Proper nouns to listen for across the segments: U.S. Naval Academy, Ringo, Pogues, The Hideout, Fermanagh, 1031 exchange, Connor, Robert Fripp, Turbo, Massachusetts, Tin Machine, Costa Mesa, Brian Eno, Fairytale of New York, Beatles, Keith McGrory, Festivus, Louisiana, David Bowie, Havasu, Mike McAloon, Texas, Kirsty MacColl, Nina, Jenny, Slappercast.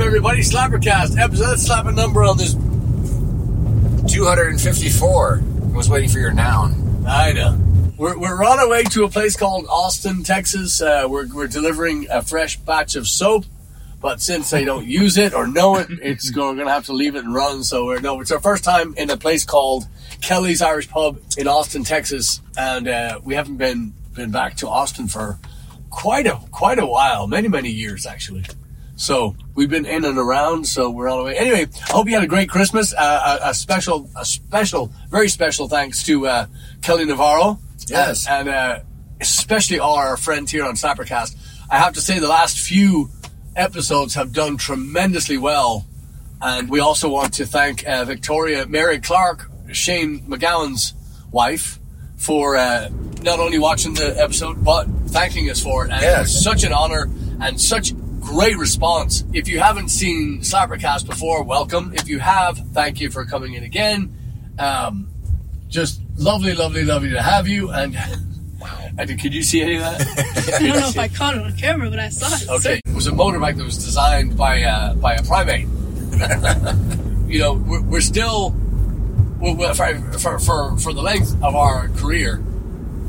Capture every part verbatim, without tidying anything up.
welcome everybody. Slappercast episode. Let's slap a number on this. two hundred fifty-four. I was waiting for your noun. I know. We're, we're on our way to a place called Austin, Texas. Uh, we're we're delivering a fresh batch of soap, but since they don't use it or know it, it's going, we're going to have to leave it and run. So we're no. It's our first time in a place called Kelly's Irish Pub in Austin, Texas, and uh, we haven't been been back to Austin for quite a quite a while, many many years actually. So we've been in and around, so we're all the way. Anyway, I hope you had a great Christmas. Uh, a, a special, a special, very special thanks to uh, Kelly Navarro. Yes. And, and uh, especially all our friends here on Slappercast. I have to say the last few episodes have done tremendously well. And we also want to thank uh, Victoria Mary Clark, Shane McGowan's wife, for uh, not only watching the episode, but thanking us for it. And yes. It was such an honor and such great response. If you haven't seen Slappercast before, welcome. If you have, thank you for coming in again. Um, just lovely, lovely, lovely to have you. And, and could you see any of that? I don't know if I caught it on camera, but I saw it. Okay. So. It was a motorbike that was designed by, uh, by a primate. You know, we're, we're still, we're, for, for, for the length of our career,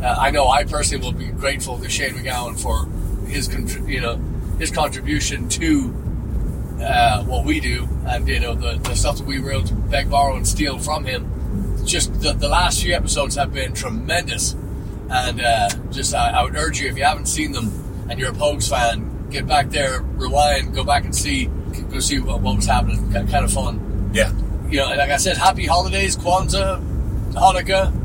uh, I know I personally will be grateful to Shane McGowan for his, you know, his contribution to uh, what we do, and you know the, the stuff that we were able to beg, borrow, and steal from him. Just the, the last few episodes have been tremendous, and uh, just I, I would urge you, if you haven't seen them and you're a Pogues fan, get back there, rewind, go back and see, go see what, what was happening. Kind of fun, yeah. You know, and like I said, happy holidays, Kwanzaa, Hanukkah,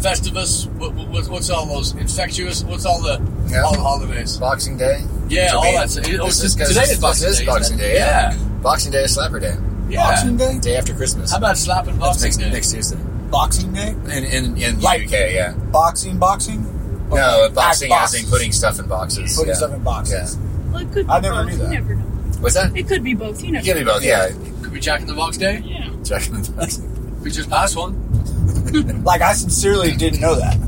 Festivus. What, what, what's all those infectious? What's all the yeah. all the holidays? Boxing Day. Yeah, so all mean, that's... It, oh, this is, today is Boxing this Day. Is Boxing Day, yeah. yeah. Boxing Day is Slapper Day. Yeah. Boxing Day? Day after Christmas. How about slapping Boxing next, Day? Next Tuesday. Boxing Day? In, in, in the U K, yeah. Boxing, boxing? Okay. No, boxing as in putting stuff in boxes. Putting yeah. stuff in boxes. Yeah. Well, it could be I never both. Knew that. You never know. What's that? It could be both. You never know. It could be both, yeah. Could be Jack in the Box Day? Yeah. Jack in the Box Day. We just passed one. Like, I sincerely didn't know that.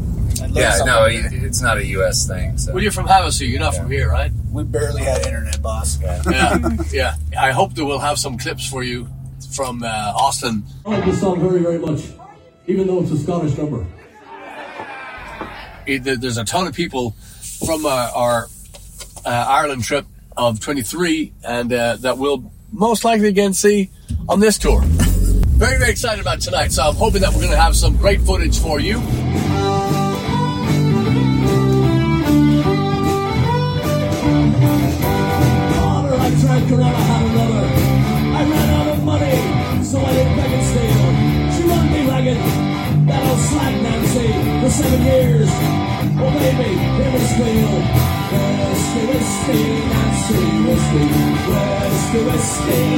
Yeah, no, it's not a U S thing. So. Well, you're from Havasu. You're not yeah. from here, right? We barely had internet, boss. Yeah, yeah. yeah. I hope that we'll have some clips for you from uh, Austin. I like this song very, very much, even though it's a Scottish number. It, there's a ton of people from uh, our uh, Ireland trip of twenty-three, and uh, that we'll most likely again see on this tour. Very, very excited about tonight, so I'm hoping that we're going to have some great footage for you. Corona had another. I ran out of money, so I did beg and steal. She won me ragged, that old slack Nancy, for seven years. Oh baby, it was real. Whiskey, whiskey, Nancy, whiskey, whiskey,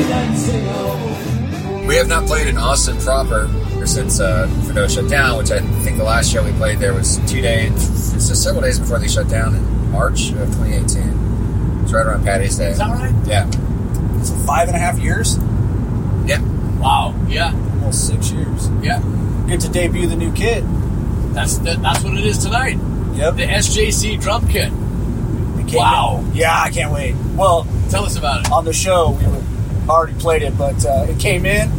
whiskey, Nancy, oh. We have not played in Austin proper or since uh, Fadó shut down, which I think the last show we played there was two days, so several days before they shut down in March of twenty eighteen. It's right around Patty's Day. Is that right? Yeah. So five and a half years? Yeah. Wow. Yeah. Almost six years. Yeah. Get to debut the new kit. That's that, that's what it is tonight. Yep. The S J C drum kit. Wow. In. Yeah, I can't wait. Well, tell us about it. On the show, we already played it, but uh, it came in.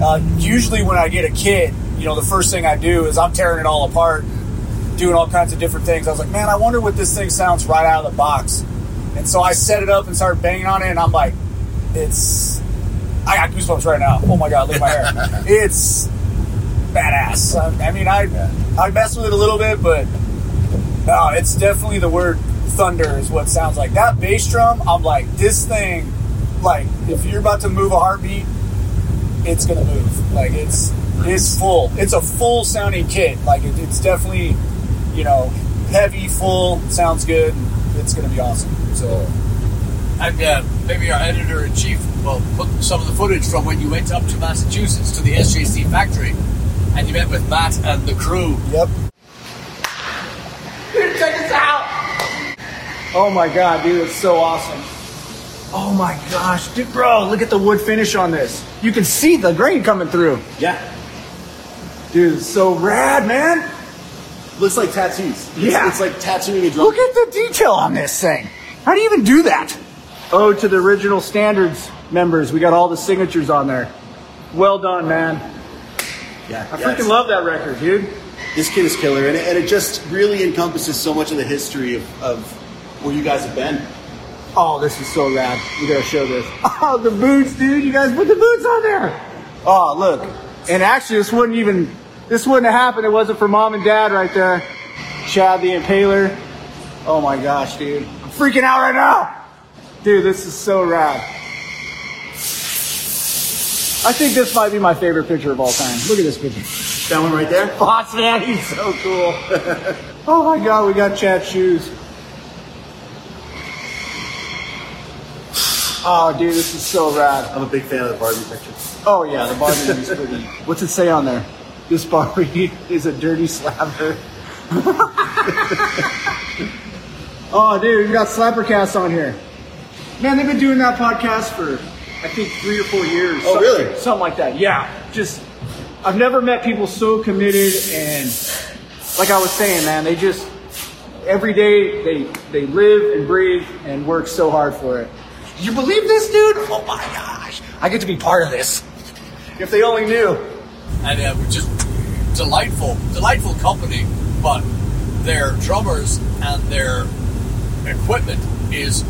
Uh, usually when I get a kit, you know, the first thing I do is I'm tearing it all apart, doing all kinds of different things. I was like, man, I wonder what this thing sounds right out of the box. And so I set it up and started banging on it, and I'm like, it's... I got goosebumps right now. Oh, my God, look at my hair. It's badass. I, I mean, I I messed with it a little bit, but no, it's definitely the word thunder is what it sounds like. That bass drum, I'm like, this thing, like, if you're about to move a heartbeat, it's going to move. Like, it's it's full. It's a full-sounding kit. Like, it, it's definitely, you know, heavy, full, sounds good. It's going to be awesome. So, and uh, maybe our editor in chief will put some of the footage from when you went up to Massachusetts to the S J C factory and you met with Matt and the crew. Yep. Dude, check this out! Oh my God, dude, it's so awesome. Oh my gosh, dude, bro, look at the wood finish on this. You can see the grain coming through. Yeah. Dude, it's so rad, man. Looks like tattoos. Yeah. It's, it's like tattooing a drum. Look at the detail on this thing. How do you even do that? Oh, to the original standards. members. We got all the signatures on there. Well done, man. Yeah, I freaking yes. love that record, dude. This kid is killer, and it, and it just really encompasses so much of the history of, of where you guys have been. Oh, this is so rad. We gotta show this. Oh, the boots, dude. You guys put the boots on there. Oh, look. And actually, this wouldn't even, this wouldn't have happened. It wasn't for Mom and Dad right there. Chad the Impaler. Oh my gosh, dude. I'm freaking out right now. Dude, this is so rad. I think this might be my favorite picture of all time. Look at this picture. That one right there? Oh, man, he's so cool. Oh my God, we got Chad's shoes. Oh, dude, this is so rad. I'm a big fan of the Barbie picture. Oh, yeah, the Barbie is pretty. What's it say on there? This Barbie is a dirty slapper. Oh, dude, we got Slappercast on here. Man, they've been doing that podcast for... I think three or four years. Oh, something, really? Something like that. Yeah. Just, I've never met people so committed, and like I was saying, man, they just, every day they they live and breathe and work so hard for it. Did you believe this, dude? Oh my gosh. I get to be part of this. If they only knew. And uh, just delightful, delightful company, but their drummers and their equipment is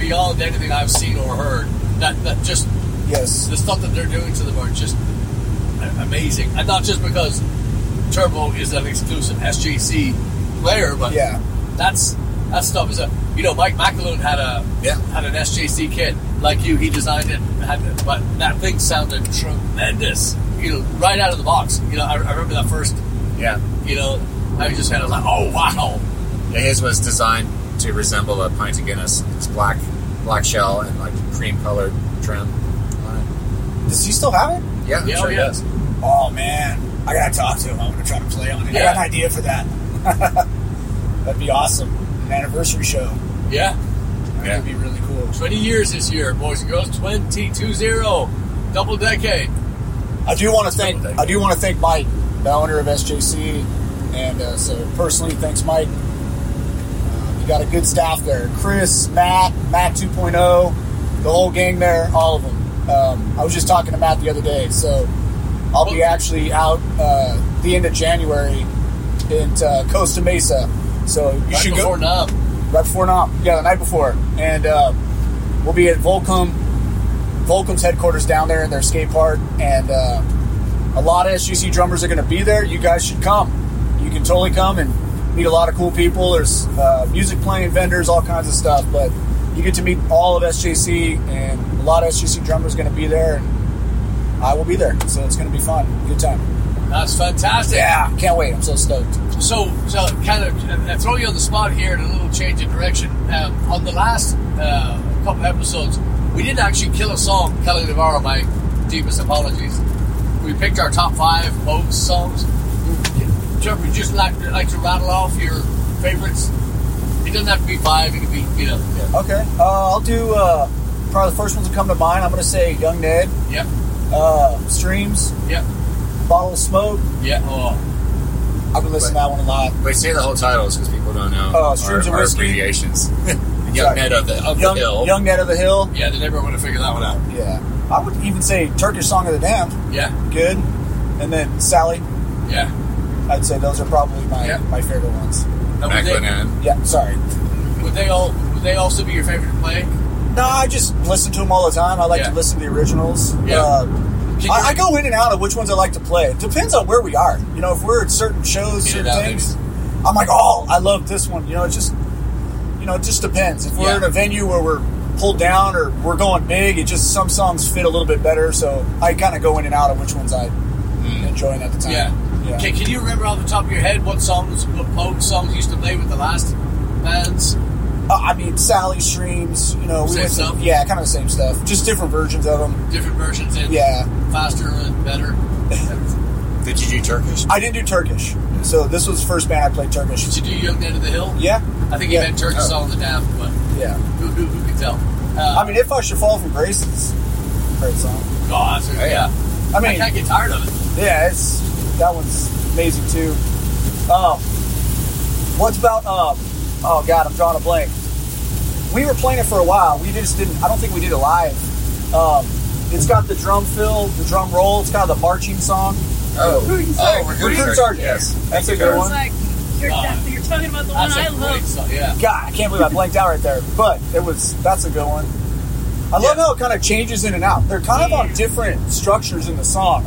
beyond anything I've seen or heard. That, that just, yes, the stuff that they're doing to them are just amazing. And not just because Turbo is an exclusive S J C player, but yeah, that's, that stuff is a, you know, Mike McAloon had a, yeah. had an S J C kit like you, he designed it, had it, but that thing sounded tremendous, you know, right out of the box. You know, I, I remember that first, yeah, you know, I just kind of like, oh, wow. Yeah, his was designed to resemble a pint of Guinness. It's black. Black shell and like cream colored trim on it. Does he still have it? Yeah, yeah, sure he does. Oh man, I gotta talk to him. I want to try to play on it. Yeah. I got an idea for that. That'd be awesome. An anniversary show. Yeah, that'd yeah. be really cool. Twenty years this year, boys and girls. twenty-two zero double decade. I do want to thank. I do want to thank Mike, the owner of S J C, and uh, so personally, thanks, Mike. You got a good staff there. Chris, Matt, Matt two point oh, the whole gang there, all of them. Um, I was just talking to Matt the other day, so I'll be actually out uh, the end of January in uh, Costa Mesa. So you right should go. Right before N O M. Right before N O M. Yeah, the night before. And uh, we'll be at Volcom, Volcom's headquarters down there in their skate park. And uh, a lot of S G C drummers are going to be there. You guys should come. You can totally come and meet a lot of cool people. There's uh, music playing, vendors, all kinds of stuff. But you get to meet all of S J C, and a lot of S J C drummers going to be there, and I will be there. So it's going to be fun. Good time. That's fantastic. Yeah, can't wait. I'm so stoked. So, so kind of I throw you on the spot here in a little change of direction. Um, on the last uh, couple episodes, we didn't actually kill a song, Kelly Navarro, my deepest apologies. We picked our top five Pogues songs. Jeff, would you just like, like to rattle off your favorites? It doesn't have to be five. It could be, you know. Yeah. Okay. Uh, I'll do uh, probably the first ones that come to mind. I'm going to say Young Ned. Yep. Uh, Streams. Yep. Bottle of Smoke. Yeah. Oh. I've been listening but, to that one a lot. Wait, say the whole titles because people don't know. Oh, uh, Streams our, and Whiskey. Abbreviations. Young Sorry. Ned of the, of Young, the Hill. Young Ned of the Hill. Yeah, they never want to figure that one out. Yeah. I would even say Turkish Song of the Damned. Yeah. Good. And then Sally. Yeah. I'd say those are probably my, yeah. my favorite ones. Now, would they, yeah, sorry. Would they all? Would they also be your favorite to play? No, I just listen to them all the time. I like yeah. to listen to the originals. Yeah. Uh, I, I go in and out of which ones I like to play. It depends on where we are. You know, if we're at certain shows, certain things, I'm like, oh, I love this one. You know, it just, you know, it just depends. If we're yeah. in a venue where we're pulled down or we're going big, it just some songs fit a little bit better. So I kind of go in and out of which ones I mm. enjoying at the time. Yeah. Yeah. Okay, can you remember off the top of your head what songs, what Pogue songs you used to play with the last bands? Uh, I mean, Sally, Streams, you know. Same we went stuff? To, yeah, kind of the same stuff. Just different versions of them. Different versions and yeah. faster and better. Did you do Turkish? I didn't do Turkish. So this was the first band I played Turkish. Did you do Young Dead of the Hill? Yeah. I think you yeah. meant Turkish oh. all the time, but yeah. who, who, who can tell? Uh, I mean, If I Should Fall From Graces. Great song. God, oh, yeah. yeah. I mean, I can't get tired of it. Yeah, it's... That one's amazing too. Um, what's about? Um, oh God, I'm drawing a blank. We were playing it for a while. We just didn't. I don't think we did it live. Um, it's got the drum fill, the drum roll. It's got the marching song. Oh, Recruiting Sergeant. Oh, Recruiting Sergeant. Yes, that's a good one. Like, you're, uh, you're talking about the one I love. Yeah. God, I can't believe I blanked out right there. But it was that's a good one. I love yeah. how it kind of changes in and out. They're kind yeah. of on different structures in the song.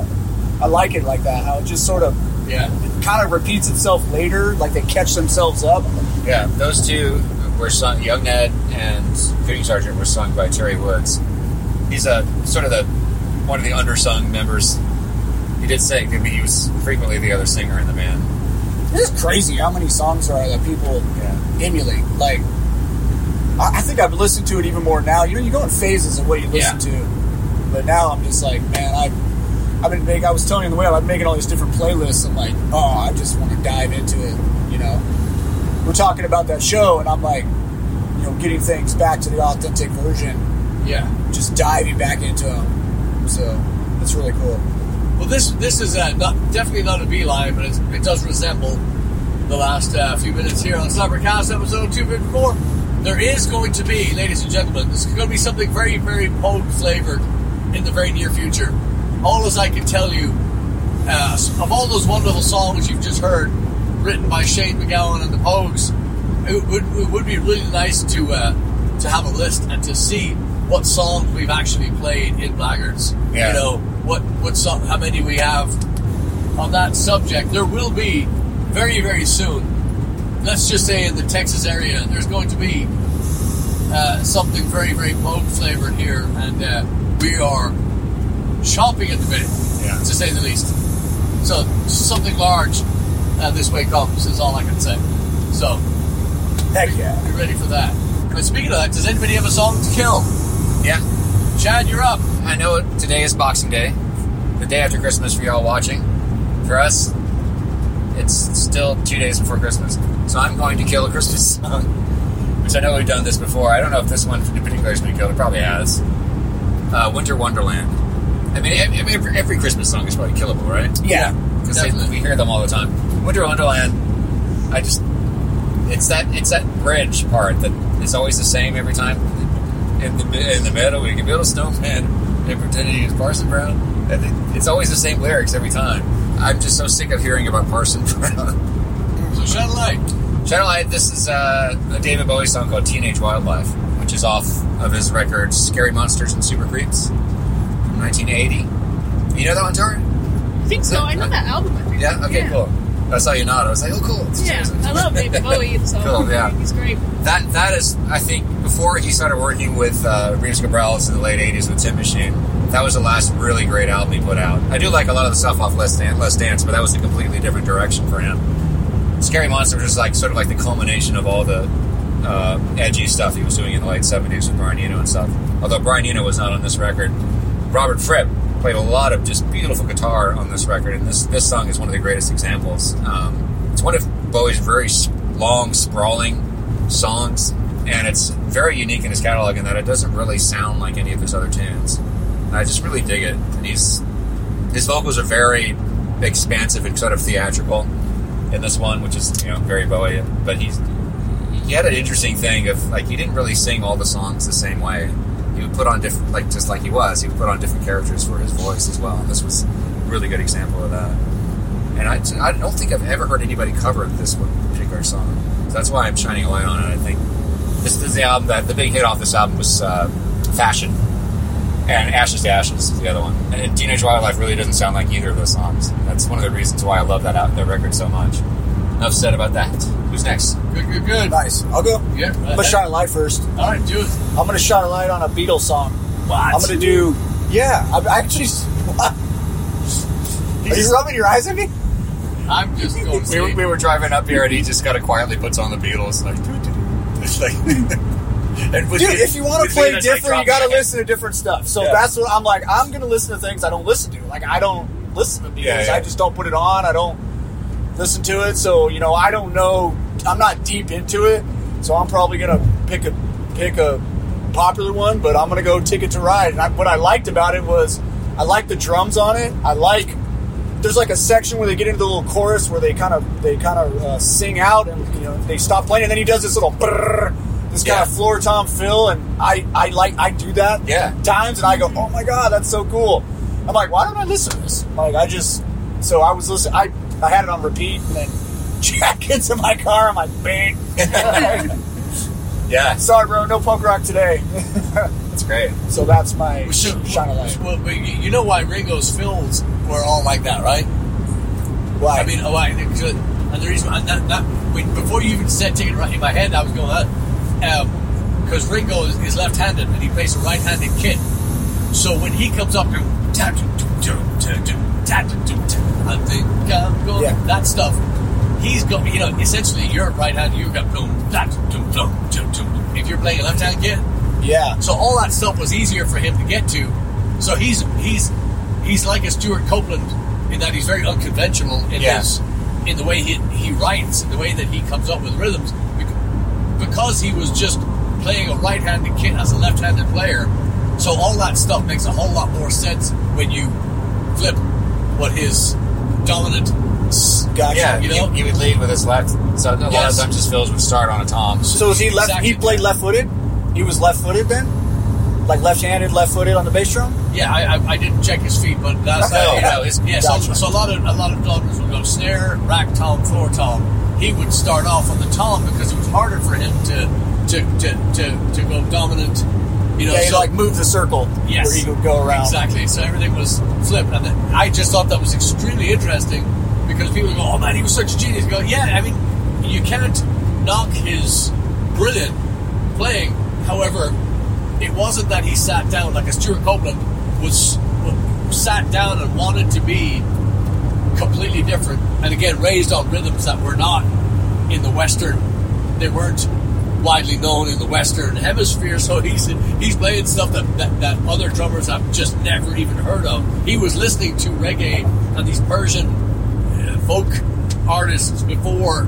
I like it like that. How it just sort of yeah it kind of repeats itself later. Like they catch themselves up. Yeah, those two were sung. Young Ned and Recruiting Sergeant were sung by Terry Woods. He's a sort of the one of the undersung members. He did sing, but he was frequently the other singer in the band. It's crazy how many songs there are that people yeah. emulate. Like, I think I've listened to it even more now. You know, you go in phases of what you listen yeah. to, but now I'm just like, man, I, I've been making. I was telling you on the way, I've been making all these different playlists. I'm like, oh, I just want to dive into it. You know, we're talking about that show, and I'm like, you know, getting things back to the authentic version. Yeah, just diving back into them. So that's really cool. Well, this this is a, not, definitely not a beeline, but it's, it does resemble the last uh, few minutes here on Slappercast episode two fifty-four. There is going to be, ladies and gentlemen, there's going to be something very, very Pogue flavored in the very near future. All as I can tell you, uh, of all those wonderful songs you've just heard, written by Shane McGowan and the Pogues, it would, it would be really nice to uh, to have a list and to see what songs we've actually played in Blaggards. Yeah. You know, what, what song, how many we have on that subject. There will be, very, very soon, let's just say in the Texas area, there's going to be uh, something very, very Pogue-flavored here, and uh, we are chomping at the bit, yeah. to say the least. So, something large uh, this way comes, is all I can say. So, heck yeah. Be ready for that. But speaking of that, does anybody have a song to kill? Yeah. Chad, you're up. I know today is Boxing Day, the day after Christmas for y'all watching. For us, it's still two days before Christmas. So I'm going to kill a Christmas song, which I know we've done this before. I don't know if this one in particular has been killed. It probably has. Uh, Winter Wonderland. I mean, I mean every, every Christmas song is probably killable, right? Yeah. Because yeah, we hear them all the time. Winter Wonderland, I just... It's that it's that bridge part that is always the same every time. In the in the meadow, we can build a snowman and pretend he is Parson Brown. It's always the same lyrics every time. I'm just so sick of hearing about Parson Brown. So Shadow Light, Shadow Light. This is uh, a David Bowie song called "Teenage Wildlife," which is off of his record "Scary Monsters and Super Creeps" from nineteen eighty. You know that one, Tara? I think so. I know that album. I think. Yeah. Okay. Yeah. Cool. I saw you nod. I was like, oh, cool. It's yeah, I love David Bowie. So cool, yeah. He's great. That, that is, I think, before he started working with uh, Reeves Cabrales in the late eighties with Tin Machine, that was the last really great album he put out. I do like a lot of the stuff off Let's Dance, Let's Dance, but that was a completely different direction for him. Scary Monster was just like, sort of like the culmination of all the uh, edgy stuff he was doing in the late seventies with Brian Eno and stuff. Although Brian Eno was not on this record. Robert Fripp played a lot of just beautiful guitar on this record, and this this song is one of the greatest examples. Um, it's one of Bowie's very long, sprawling songs, and it's very unique in his catalog in that it doesn't really sound like any of his other tunes. And I just really dig it. And he's his vocals are very expansive and sort of theatrical in this one, which is, you know, very Bowie. But he's he had an interesting thing of, like, he didn't really sing all the songs the same way. He would put on different, like, just like he was, he would put on different characters for his voice as well. And this was a really good example of that. And I, I don't think I've ever heard anybody cover this particular song. So that's why I'm shining a light on it, I think. This is the album that, the big hit off this album was uh, Fashion. And Ashes to Ashes is the other one. And Teenage Wildlife really doesn't sound like either of those songs. That's one of the reasons why I love that, out, that record so much. Enough said about that. Who's next? Good, good, good. Nice. I'll go. Yeah. I'm going to shine a light first. All right, do it. I'm going to shine a light on a Beatles song. What? I'm going to do... Yeah. I'm actually... What? Are you rubbing your eyes at me? I'm just going to we, we were driving up here, and he just kind of quietly puts on the Beatles. Like, it's like... and dude, the, if you want to play different, you got to listen to different stuff. So yeah. that's what I'm like. I'm going to listen to things I don't listen to. Like, I don't listen to Beatles. Yeah, yeah. I just don't put it on. I don't... listen to it, so, you know, I don't know, I'm not deep into it, so I'm probably gonna pick a pick a popular one, but I'm gonna go Ticket to Ride. And I, what I liked about it was I like the drums on it. I like there's like a section where they get into the little chorus where they kind of they kind of uh, sing out, and, you know, they stop playing, and then he does this little brrr, this yeah. guy floor tom Phil, and I, I like I do that yeah. times, and I go, oh my god, that's so cool. I'm like, why don't I listen to this? Like, I just so I was listening. I I had it on repeat, and then Jack gets in my car. I'm like, bang. Yeah. Sorry, bro. No punk rock today. That's great. So that's my so, shine of light. Well, you know why Ringo's films were all like that, right? Why? I mean, oh, I and the reason that, that when, before you even said "Take It Right" in my head, I was going that because um, Ringo is, is left-handed and he plays a right-handed kid. So when he comes up and tap yeah. that stuff. He's going, you know, essentially you're right-handed, you've got boom, that, boom, boom, boom, if you're playing a left-handed kid. Yeah. So all that stuff was easier for him to get to. So he's he's he's like a Stuart Copeland in that he's very unconventional in yeah. his in the way he he writes, in the way that he comes up with rhythms, because he was just playing a right-handed kid as a left-handed player. So all that stuff makes a whole lot more sense when you flip what his dominant. Gotcha. Yeah, you know? he, he would lead with his left. So a yes. lot of times his fills would start on a tom. So is he left? Exactly. He played left-footed. He was left-footed then, like left-handed, left-footed on the bass drum. Yeah, I, I, I didn't check his feet, but that's oh, you know, his, yeah. Gotcha. So, so a lot of a lot of doggers would go snare, rack tom, floor tom. He would start off on the tom because it was harder for him to to to to, to go dominant. You know, yeah, so like move the circle yes, where he would go around. Exactly. So everything was flipped, and then I just thought that was extremely interesting. Because people go, oh man, he was such a genius. You go, yeah, I mean, you can't knock his brilliant playing. However, it wasn't that he sat down like a Stuart Copeland was, was sat down and wanted to be completely different. And again, raised on rhythms that were not in the Western. They weren't widely known in the Western Hemisphere. So he's he's playing stuff that, that, that other drummers have just never even heard of. He was listening to reggae and these Persian folk artists before,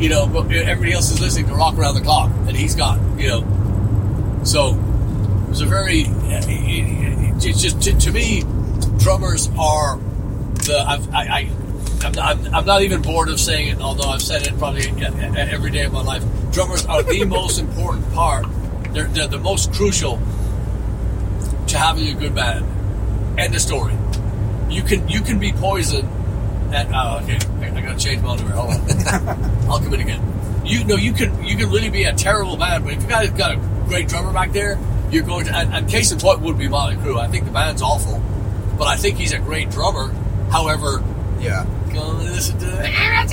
you know, but everybody else is listening to rock around the clock, and he's got, you know. So it was a very, it's just to, to me, drummers are the. I've, I, I, I'm, not, I'm not even bored of saying it, although I've said it probably every day of my life. Drummers are the most important part. They're, they're the most crucial to having a good band. End of story. You can you can be poisoned. And, oh, okay. I gotta change my underwear. Hold on. I'll come in again. You know, you can you can really be a terrible band, but if you guys got a great drummer back there, you're going to. And, and case in point would be Motley Crue. I think the band's awful, but I think he's a great drummer. However, yeah, go listen to that.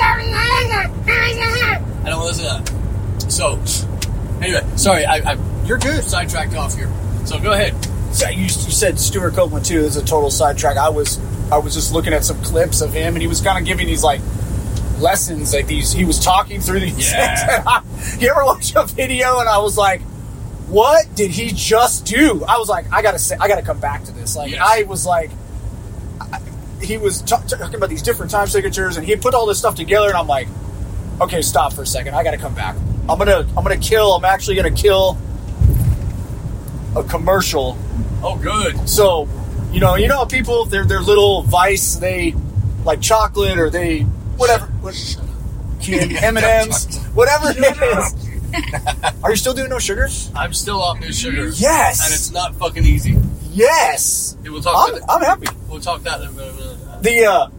I don't listen to that. So, anyway, sorry, I, I you're good. Sidetracked off here. So go ahead. So you, you said Stuart Copeland too. This is a total sidetrack. I was. I was just looking at some clips of him, and he was kind of giving these like lessons, like these. He was talking through these yeah. things. I, you ever watch a video? And I was like, "What did he just do?" I was like, "I gotta say, I gotta come back to this." Like, yes. I was like, I, he was t- talking about these different time signatures, and he put all this stuff together, and I'm like, "Okay, stop for a second. I gotta come back. I'm gonna, I'm gonna kill. I'm actually gonna kill a commercial." Oh, good. So. You know, you know how people, their their little vice, they like chocolate or they whatever, what, M and M's, whatever it is. Are you still doing no sugar? I'm still off no sugar. Yes, and it's not fucking easy. Yes, yeah, we'll talk. I'm, I'm happy. We'll talk that. The uh,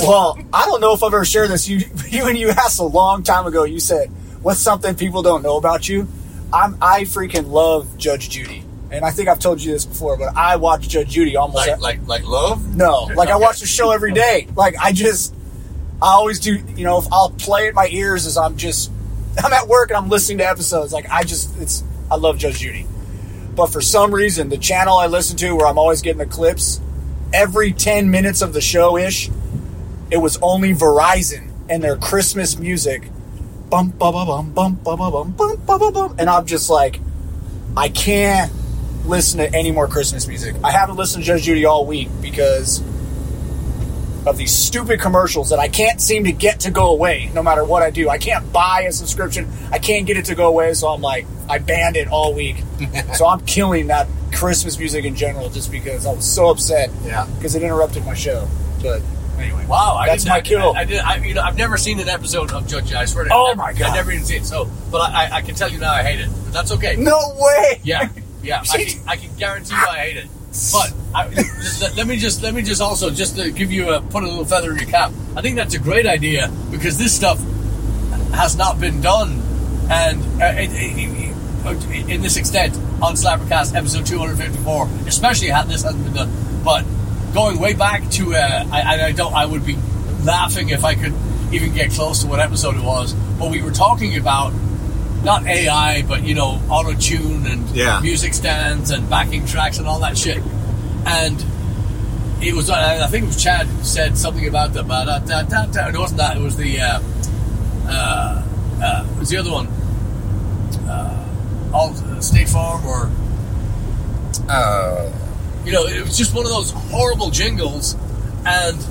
well, I don't know if I've ever shared this. You, you and you asked a long time ago. You said, "What's something people don't know about you?" I'm I freaking love Judge Judy. And I think I've told you this before, but I watch Judge Judy almost. Like, like, like love? No. Like, okay. I watch the show every day. Like, I just, I always do, you know, if I'll play at my ears as I'm just, I'm at work and I'm listening to episodes. Like, I just, it's, I love Judge Judy. But for some reason, the channel I listen to where I'm always getting the clips, every ten minutes of the show-ish, it was only Verizon and their Christmas music. Bum, bum, bum, bum, bum, bum, bum, bum, bum. And I'm just like, I can't listen to any more Christmas music. I haven't listened to Judge Judy all week because of these stupid commercials that I can't seem to get to go away no matter what I do. I can't buy a subscription. I can't get it to go away, so I'm like, I banned it all week. So I'm killing that Christmas music in general just because I was so upset. Yeah. Because it interrupted my show. But Anyway, wow, I that's did, my I, kill. I, I did. I, you know, I've never seen an episode of Judge. I swear to God. Oh never, my God, I never even seen it. So, but I, I, I can tell you now, I hate it. But that's okay. No way. Yeah, yeah. I can, I can guarantee you, I hate it. But I, let, let me just let me just also just to give you a put a little feather in your cap. I think that's a great idea because this stuff has not been done, and uh, it, it, it, in this extent on Slappercast episode two hundred fifty-four, especially had this hasn't been done, but. Going way back to, uh, I, I don't. I would be laughing if I could even get close to what episode it was. But we were talking about not A I, but you know, auto tune and yeah. music stands and backing tracks and all that shit. And it was. I think it was Chad who said something about the. Da, da, da, da. It wasn't that. It was the. Uh, uh, uh, it was the other one. Uh, all uh, State Farm or. Uh. You know, it was just one of those horrible jingles, and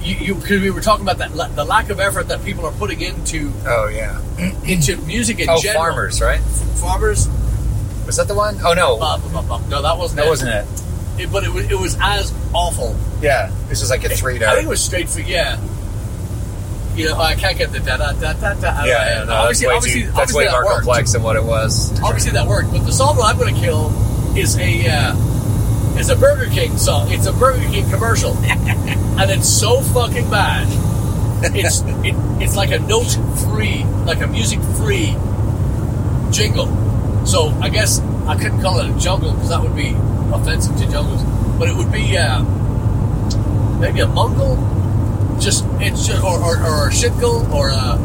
you because we were talking about that la- the lack of effort that people are putting into oh yeah into music in oh, general. Oh, Farmers, right? Farmers. Was that the one? Oh no, uh, no, that wasn't. That it. wasn't it. it but it was, it was as awful. Yeah, this is like a three. I think it was straight for yeah. You know, I can't get the da da da da da. Yeah, no, obviously, that's way, too, that's obviously way that more worked. complex than what it was. Obviously, that worked. But the song that I'm going to kill is a. Uh, It's a Burger King song. It's a Burger King commercial, and it's so fucking bad. It's it, it's like a note free, like a music free jingle. So I guess I couldn't call it a jungle because that would be offensive to jungles. But it would be uh, maybe a mungle, just it's just, or, or or a shitgle or a,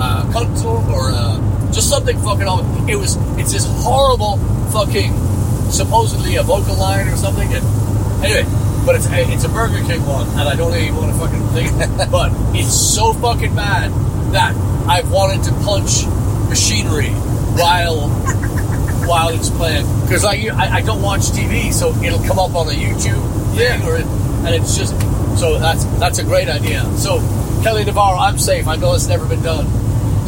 a cuntle or a, just something fucking. Awful. It was it's this horrible fucking. Supposedly a vocal line or something. And anyway, but it's a, it's a Burger King one, and I don't even want to fucking think. But it's so fucking bad that I've wanted to punch machinery while while it's playing because I, I I don't watch T V, so it'll come up on a YouTube thing yeah. or it, and it's just so that's that's a great idea. So Kelly Navarro, I'm safe. I know it's never been done.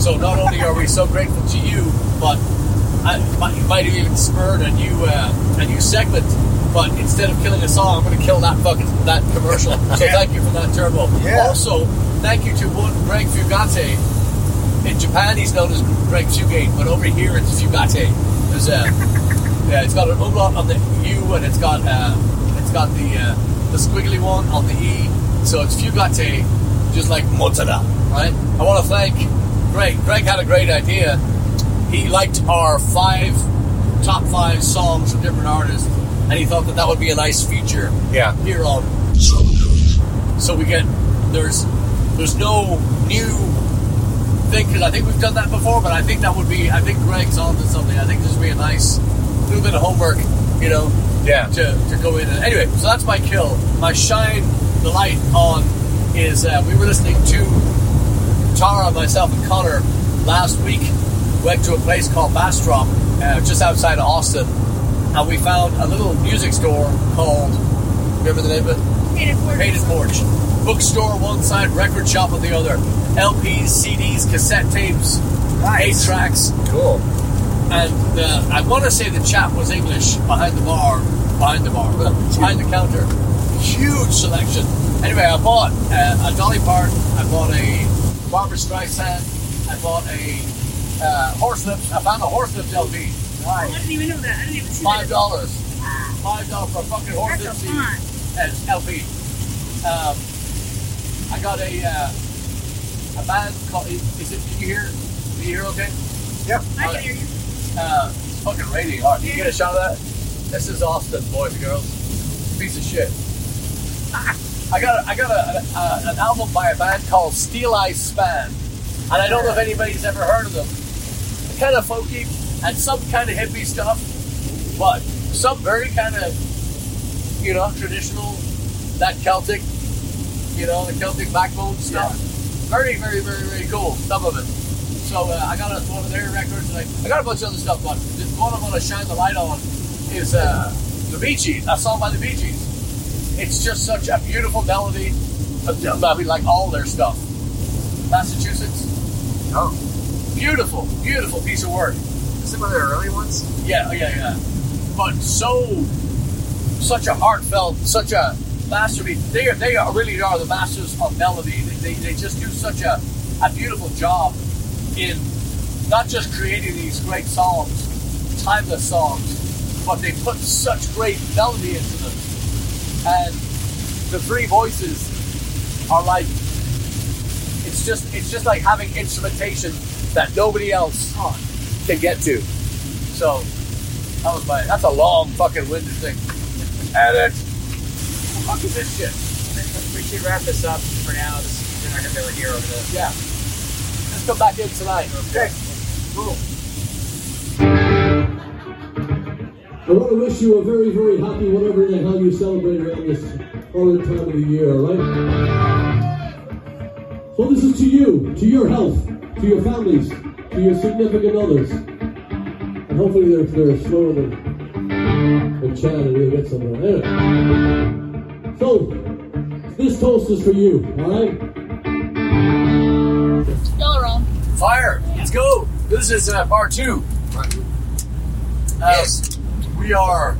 So not only are we so grateful to you, but I might, might have even spurred a new uh, a new segment, but instead of killing a song, I'm going to kill that fucking that commercial. So yeah. Thank you for that, Turbo. Yeah. Also, thank you to one Greg Fugate. In Japan, he's known as Greg Fugate, but over here it's Fugate. There's uh, yeah, it's got an umlaut on the U, and it's got uh, it's got the uh, the squiggly one on the E, so it's Fugate, just like Motada. Right? I want to thank Greg. Greg had a great idea. He liked our five top five songs from different artists, and he thought that that would be a nice feature. Yeah. Here on, so we get there's there's no new thing because I think we've done that before, but I think that would be I think Greg's on to something. I think this would be a nice little bit of homework, you know. Yeah. To to go in and anyway, so that's my kill. My shine the light on is uh, we were listening to Tara, myself, and Connor last week. Went to a place called Bastrop, uh, just outside of Austin, and we found a little music store called, remember the name of it? Hated Porch. Hated Porch. Bookstore on one side, record shop on the other. L Ps, C Ds, cassette tapes, nice. eight tracks. Cool. And uh, I want to say the chap was English behind the bar, behind the bar, behind the counter. Huge selection. Anyway, I bought uh, a Dolly Parton, I bought a Barbra Streisand, I bought a Uh, Horselips. I found a Horselips L P. Why? Oh, I didn't even know that. I didn't even see Five dollars. Five dollars for a fucking Horselips L P. Um, I got a uh, a band called. Is it? Can you hear? Can you hear? Okay. Yep. I can hear you. Uh, it's fucking raining hard. Can you get a shot of that? This is Austin, boys and girls. Piece of shit. I got a, I got a, a, an album by a band called Steel Eye Span, and I don't know if anybody's ever heard of them. Kind of folky and some kind of hippie stuff, but some very kind of, you know, traditional, that Celtic, you know, the Celtic backbone stuff. Yeah. Very, very, very, very cool. Some of it. So uh, I got a, one of their records, and I, I got a bunch of other stuff, but the one I want to shine the light on is uh, the Bee Gees. A song by the Bee Gees. It's just such a beautiful melody. I mean, like all their stuff. Massachusetts. Oh. Beautiful, beautiful piece of work. Is it one of their early ones? Yeah, yeah, yeah. But so, such a heartfelt, such a mastery. They are, they are, really are the masters of melody. They, they, they just do such a, a beautiful job in not just creating these great songs, timeless songs, but they put such great melody into them. And the three voices are like, it's just it's just like having instrumentation that nobody else can get to. So that was my, that's a long fucking winded thing. Edit! What the fuck is this shit? We should wrap this up for now. This, you're not going to be able to hear over this. Yeah. Let's come back in tonight. Okay. Cool. I want to wish you a very, very happy whatever the hell you celebrate around this holiday time of the year, alright? So this is to you, to your health, to your families, to your significant others. And hopefully they're, they're slower than, than Chad and you'll get somewhere. Anyway. So, this toast is for you, alright? Y'all are on. Fire! Let's go! This is uh, part two. Right. Uh, yes. We are,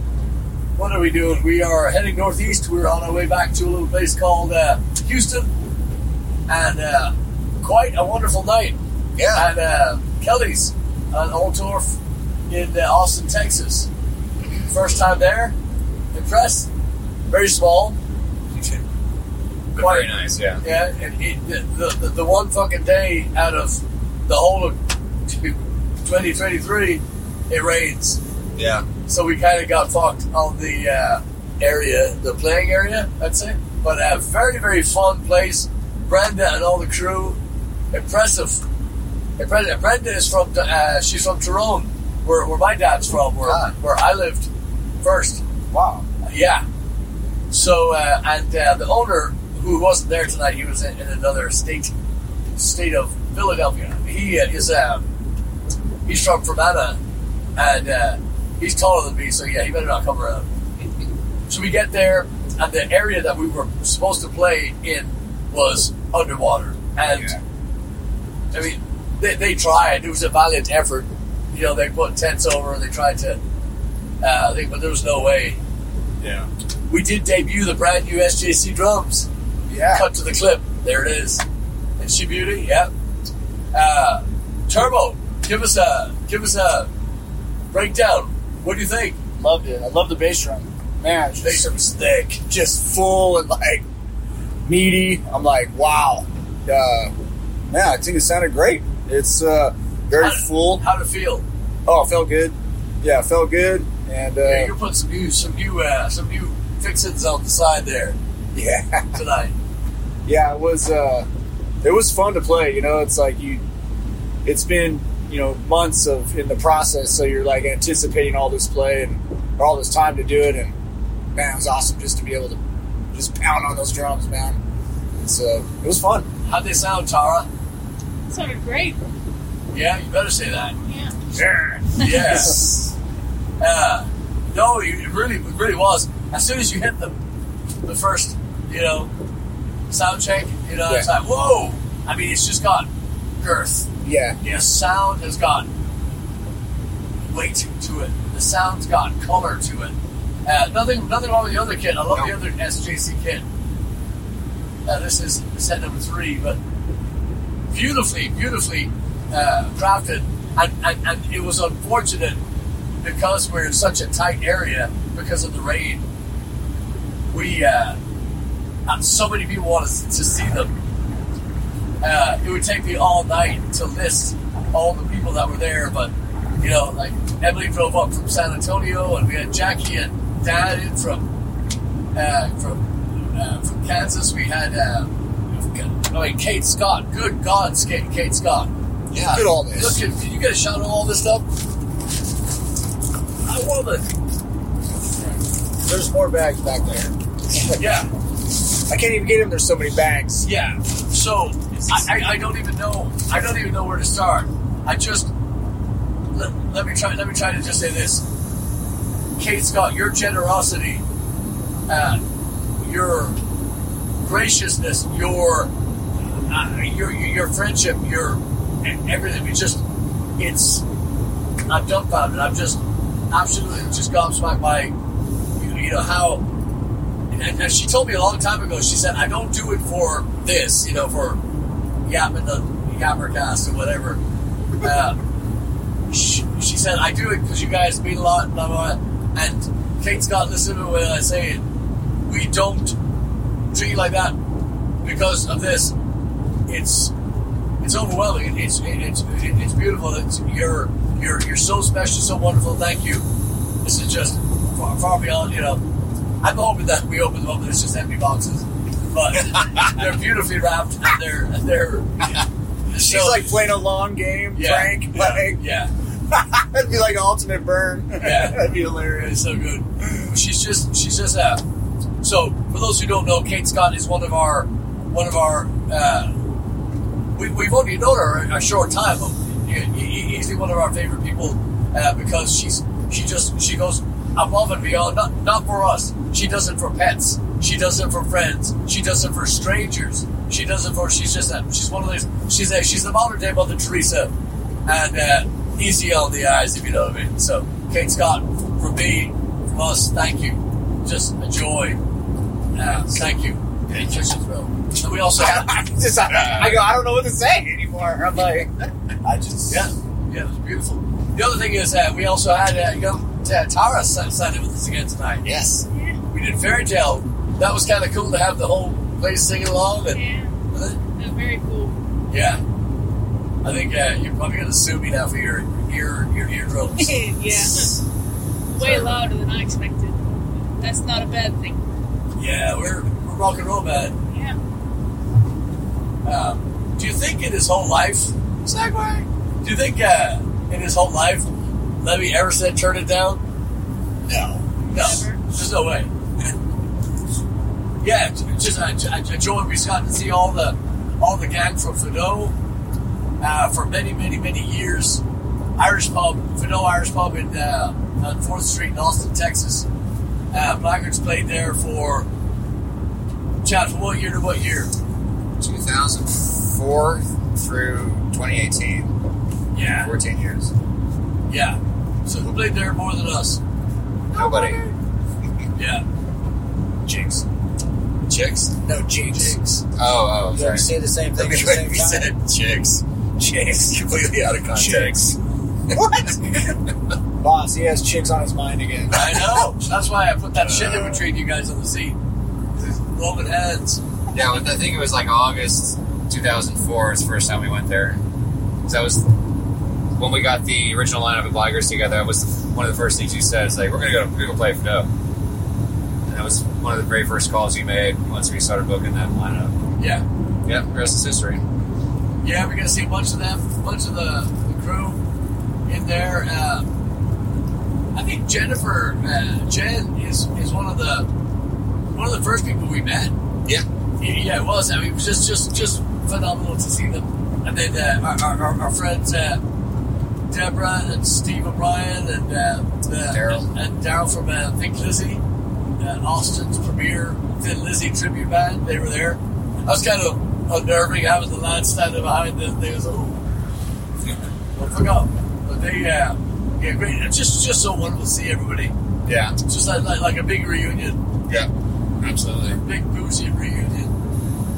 what are we doing? We are heading northeast. We're on our way back to a little place called uh, Houston. And uh, quite a wonderful night. Yeah. At uh, Kelly's on Old Torf in uh, Austin, Texas. First time there. Impressed. Very small. But quite, very nice, yeah. Yeah. And it, the, the, the one fucking day out of the whole of twenty twenty-three, it rains. Yeah. So we kind of got fucked on the uh, area, the playing area, I'd say. But a very, very fun place. Brenda and all the crew, impressive. Brenda, Brenda is from, uh, she's from Tyrone, where, where my dad's from, where, ah. where I lived first. Wow. Yeah. So, uh, and uh, the owner, who wasn't there tonight, he was in, in another state, state of Philadelphia. He uh, is, uh, he's from Fermanagh, and, uh, he's taller than me, so yeah, he better not come around. So we get there, and the area that we were supposed to play in was underwater. And, yeah. I mean, they, they tried. It was a valiant effort. You know, they put tents over, and they tried to, uh, they, but there was no way. Yeah. We did debut the brand new S J C drums. Yeah. Cut to the clip. There it is. Isn't she beauty? Yeah. Uh, Turbo, give us a, give us a breakdown. What do you think? Loved it. I love the bass drum. Man, the bass drum was thick. Just full and, like, meaty. I'm like, wow. Uh, yeah, I think it sounded great. It's uh, very how, full. How'd it feel? Oh, it felt good. Yeah, it felt good. And uh, yeah, you're putting some new, some new, uh, some new fixings on the side there. Yeah. Tonight. Yeah, it was. Uh, it was fun to play. You know, it's like you. It's been. You know, months of in the process, so you're like anticipating all this play and or all this time to do it, and man, it was awesome just to be able to just pound on those drums, man. And so it was fun. How'd they sound, Tara? It sounded great. Yeah, you better say that. Yeah. Sure. Yes. uh, no, it really, it really was. As soon as you hit the the first, you know, sound check, you know, yeah. It's like whoa. I mean, it's just got girth. Yeah. Yeah, sound has got weight to it. The sound's got color to it. Uh, nothing nothing wrong with the other kit. I love no. the other S J C kit. Uh, this is set number three, but beautifully, beautifully uh, crafted. And, and, and it was unfortunate because we're in such a tight area because of the rain. We, uh, and so many people wanted to see them. Uh, it would take me all night to list all the people that were there, but you know, like Emily drove up from San Antonio, and we had Jackie and Dad in from uh, from uh, from Kansas. We had uh, I mean Kate Scott. Good God, Kate Scott! Yeah, look at all this. Look at, can you get a shot of all this stuff? I love it. There's more bags back there. Yeah, I can't even get them. There's so many bags. Yeah, so. I, I, I don't even know. I don't even know where to start. I just let, let me try. Let me try to just say this, Kate Scott. Your generosity, uh, your graciousness, your uh, your your friendship, your everything. It's just it's. I'm dumbfounded. I'm just absolutely just gobsmacked by you know how and, and she told me a long time ago, she said, I don't do it for this, you know, for yapping the Yappercast or whatever. Uh, she, she said, I do it because you guys mean a lot, blah, blah, blah. And Kate Scott listened to me when I say it. We don't treat you like that because of this. It's it's overwhelming. It's it, it's it, it's beautiful. It's, you're you're you're so special, so wonderful. Thank you. This is just far, far beyond. You know, I'm hoping that we open them up and it's just empty boxes, but they're beautifully wrapped and they're and they're. Yeah. She's so, like playing a long game, yeah, Frank. Yeah, like, yeah. That'd be like an alternate burn. Yeah, that'd be hilarious. It's so good. She's just she's just a. So, for those who don't know, Kate Scott is one of our, one of our, uh, we, we've only known her a short time, but easily one of our favorite people, uh, because she's, she just, she goes above and beyond, not, not for us. She does it for pets. She does it for friends. She does it for strangers. She does it for, she's just, a, she's one of these, she's a, she's the modern day Mother Teresa, and uh, easy on the eyes, if you know what I mean. So, Kate Scott, for me, from us, thank you. Just a joy. Uh, thank you. Thank you. So we also had... I, just, I, I go, I don't know what to say anymore. I'm like... I just... Yeah. Yeah, it was beautiful. The other thing is that uh, we also had... Uh, you know, Tara signed in with us again tonight. Yes. Yeah. We did Fairy Tale. That was kind of cool to have the whole place singing along. And, yeah. Was it? It was very cool. Yeah. I think uh, you're probably going to sue me now for your ear your, your drums. Yeah. Way louder than I expected. That's not a bad thing. Yeah, we're, we're rock and roll bad. Yeah. Um, do you think in his whole life, segue, do you think uh, in his whole life, Levy ever said turn it down? No. No. Never. There's no way. Yeah, just a joy. We got to see all the all the gang from Fadó uh, for many, many, many years. Irish Pub, Fadó Irish Pub in, uh, on fourth Street in Austin, Texas. Uh, Blaggards played there for, Chad, from what year to what year? two thousand four through twenty eighteen. Yeah. fourteen years. Yeah. So who played there more than us? Nobody. Yeah. Jigs. Jigs? No, Jigs. Jigs. Oh, oh. Sorry. You say the same thing at the same time? Said Jigs. Jigs. Completely out of context. Jigs. What? Boss, he has chicks on his mind again. I know. That's why I put that uh, shit imagery of you guys on the seat. Loving heads. Yeah, I think it was like August two thousand four was the first time we went there. Because that was when we got the original lineup of Blaggards together. That was one of the first things you said. It's like, we're going to go play Fadó. And that was one of the very first calls you made once we started booking that lineup. Yeah. Yeah, the rest is history. Yeah, we're going to see a bunch of them, a bunch of the, the crew in there. Uh, I think Jennifer, uh, Jen is, is one of the one of the first people we met. Yeah, yeah, it was. I mean, it was just just, just phenomenal to see them. And then uh, our, our our friends uh, Deborah and Steve O'Brien and uh, uh, Daryl and, and Daryl from uh, Thin Lizzy, uh, Austin's premier Thin Lizzy tribute band. They were there. I was kind of unnerving having the lads standing behind them. They was oh, don't forget. But they. Uh, Yeah, great. It's just, just so wonderful to see everybody. Yeah. It's just like, like, like a big reunion. Yeah, absolutely. A big, boozy reunion.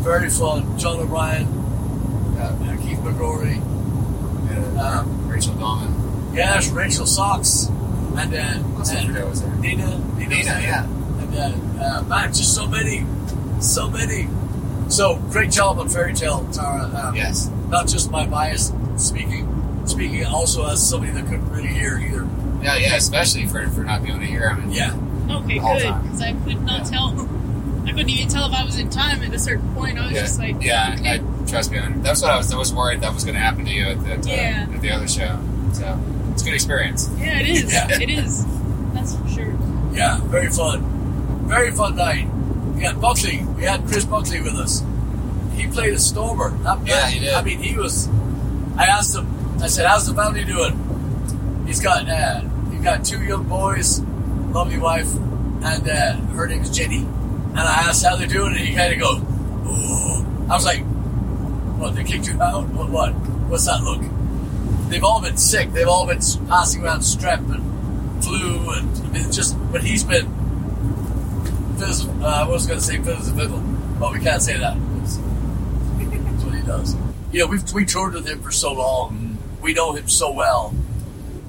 Very fun. John O'Brien, yeah. uh, Keith McGrory, yeah. um, Rachel Dahman. Yeah, there's Rachel Sox. And then uh, uh, Nina. Nina, Nina yeah. And then, uh, man, just so many. So many. So, great job on Fairy Tale, Tara. Um, yes. Not just my bias speaking. Speaking also as somebody that couldn't really hear either. Yeah, yeah, especially for for not being able to hear him. I mean, yeah. Okay, good. Because I could not yeah. tell. I couldn't even tell if I was in time at a certain point. I was yeah. just like, yeah. Okay. I, trust me, that's what I was. I was worried that was going to happen to you at the yeah. uh, at the other show. So it's a good experience. Yeah, it is. Yeah. It is. That's for sure. Yeah, very fun. Very fun night. We had Buckley. We had Chris Buckley with us. He played a stormer. Not bad. Yeah, he did. I mean, he was. I asked him. I said, how's the family doing? He's got uh, he's got two young boys, lovely wife, and uh, her name's Jenny. And I asked how they're doing, and he kind of goes, ooh. I was like, what, they kicked you out? What, what? What's that look? They've all been sick. They've all been passing around strep and flu, and I mean, just, but he's been Phys- uh, I was going to say physical, but we can't say that. That's what he does. You know, we've we toured with him for so long. We know him so well.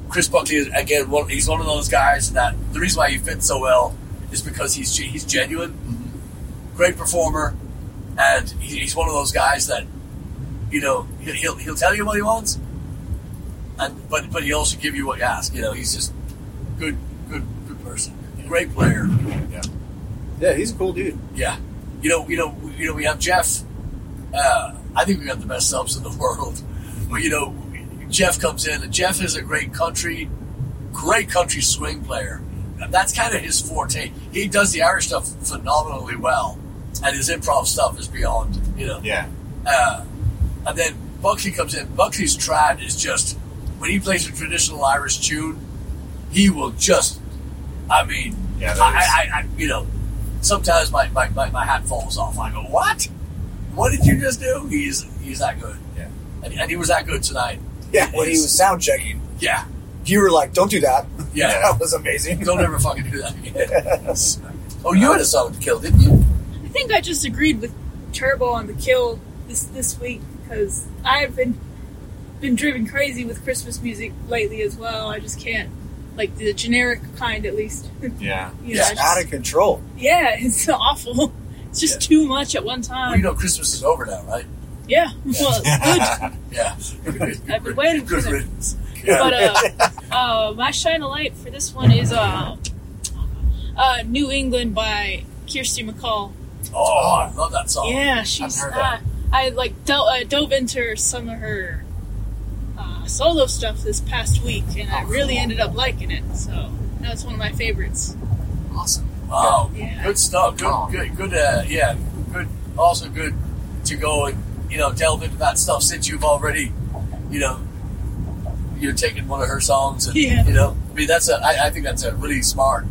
Chris Buckley is, again, one, he's one of those guys that the reason why he fits so well is because he's he's genuine, mm-hmm. great performer, and he, he's one of those guys that, you know, he'll he'll tell you what he wants, and but but he'll also give you what you ask. You know, he's just good good good person, great player. Yeah, yeah, he's a cool dude. Yeah, you know, you know, you know, we have Jeff. Uh, I think we got the best subs in the world. But you know, Jeff comes in, and Jeff is a great country, great country swing player. That's kind of his forte. He does the Irish stuff phenomenally well, and his improv stuff is beyond, you know. Yeah. Uh, and then Buckley comes in. Buckley's trad is just, when he plays a traditional Irish tune, he will just, I mean, yeah, I, I, I, you know, sometimes my, my, my, my hat falls off. I go, what? What did you just do? He's he's that good. Yeah. And, and he was that good tonight. Yeah, when he was sound checking. Yeah. You were like, don't do that. Yeah. That was amazing. Don't ever fucking do that again. Oh, you had a song to kill, didn't you? I think I just agreed with Turbo on the kill this this week because I've been been driven crazy with Christmas music lately as well. I just can't, like the generic kind at least. Yeah. You know, it's just, out of control. Yeah, it's awful. It's just yeah. too much at one time. Well, you know Christmas is over now, right? Yeah. yeah. Well, good. yeah. I've been waiting for it. Yeah. But uh, uh, my shine of light for this one is uh, uh, New England by Kirsty MacColl. Oh, I love that song. Yeah, she's. I've heard uh, that. I like del- uh, dove into some of her uh, solo stuff this past week, and I really ended up liking it. So now it's one of my favorites. Awesome! Wow, yeah. Good stuff. Good, good, good. Uh, yeah, good. Also good to go and you know delve into that stuff since you've already, you know. You're taking one of her songs, and yeah. you know, I mean, that's a. I, I think that's a really smart.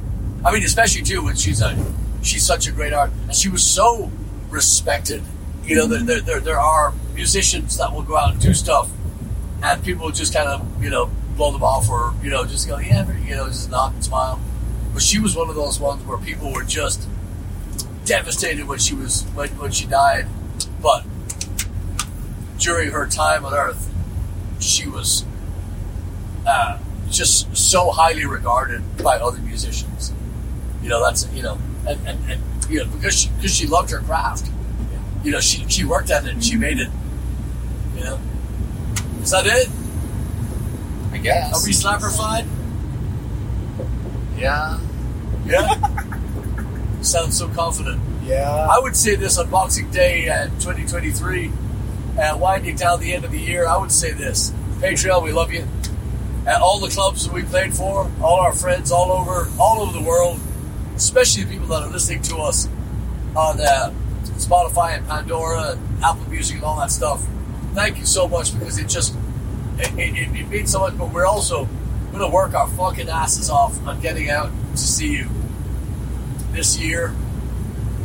I mean, especially too when she's a, she's such a great artist, and she was so respected. You know, mm-hmm. there there there are musicians that will go out and do stuff, and people just kind of you know blow them off or you know just go yeah but, you know just nod and smile. But she was one of those ones where people were just devastated when she was when, when she died, but during her time on Earth, she was. Uh, just so highly regarded by other musicians, you know. That's you know, and, and, and you know because she, because she loved her craft. You know, she she worked at it and she made it. You know, is that it? I guess. Are we slapperfied? Yeah. Yeah. You sound so confident. Yeah. I would say this on Boxing Day, uh, twenty twenty-three, uh, winding down the end of the year. I would say this, hey Trail, we love you. At all the clubs that we played for, all our friends all over, all over the world, especially the people that are listening to us on uh, Spotify and Pandora and Apple Music and all that stuff. Thank you so much because it just, it, it, it means so much, but we're also going to work our fucking asses off on getting out to see you this year,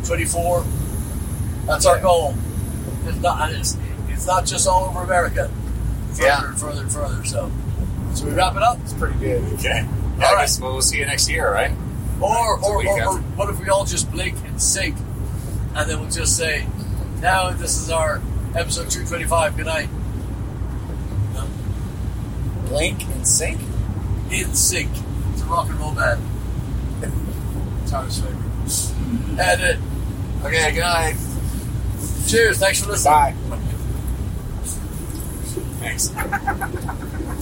twenty-four. That's yeah. our goal. It's not, it's, it's not just all over America. Further yeah. and further and further, so. So we wrap it up? It's pretty good. Okay. Yeah, all right. Well, we'll see you next year, right? Or or, or or what if we all just blink and sync, and then we'll just say, now this is our episode two twenty-five. Good night. No. Blink and sync? In sync. It's a rock and roll band. Tara's favorite. And it. Okay, good night. Cheers. Thanks for listening. Bye. Thanks.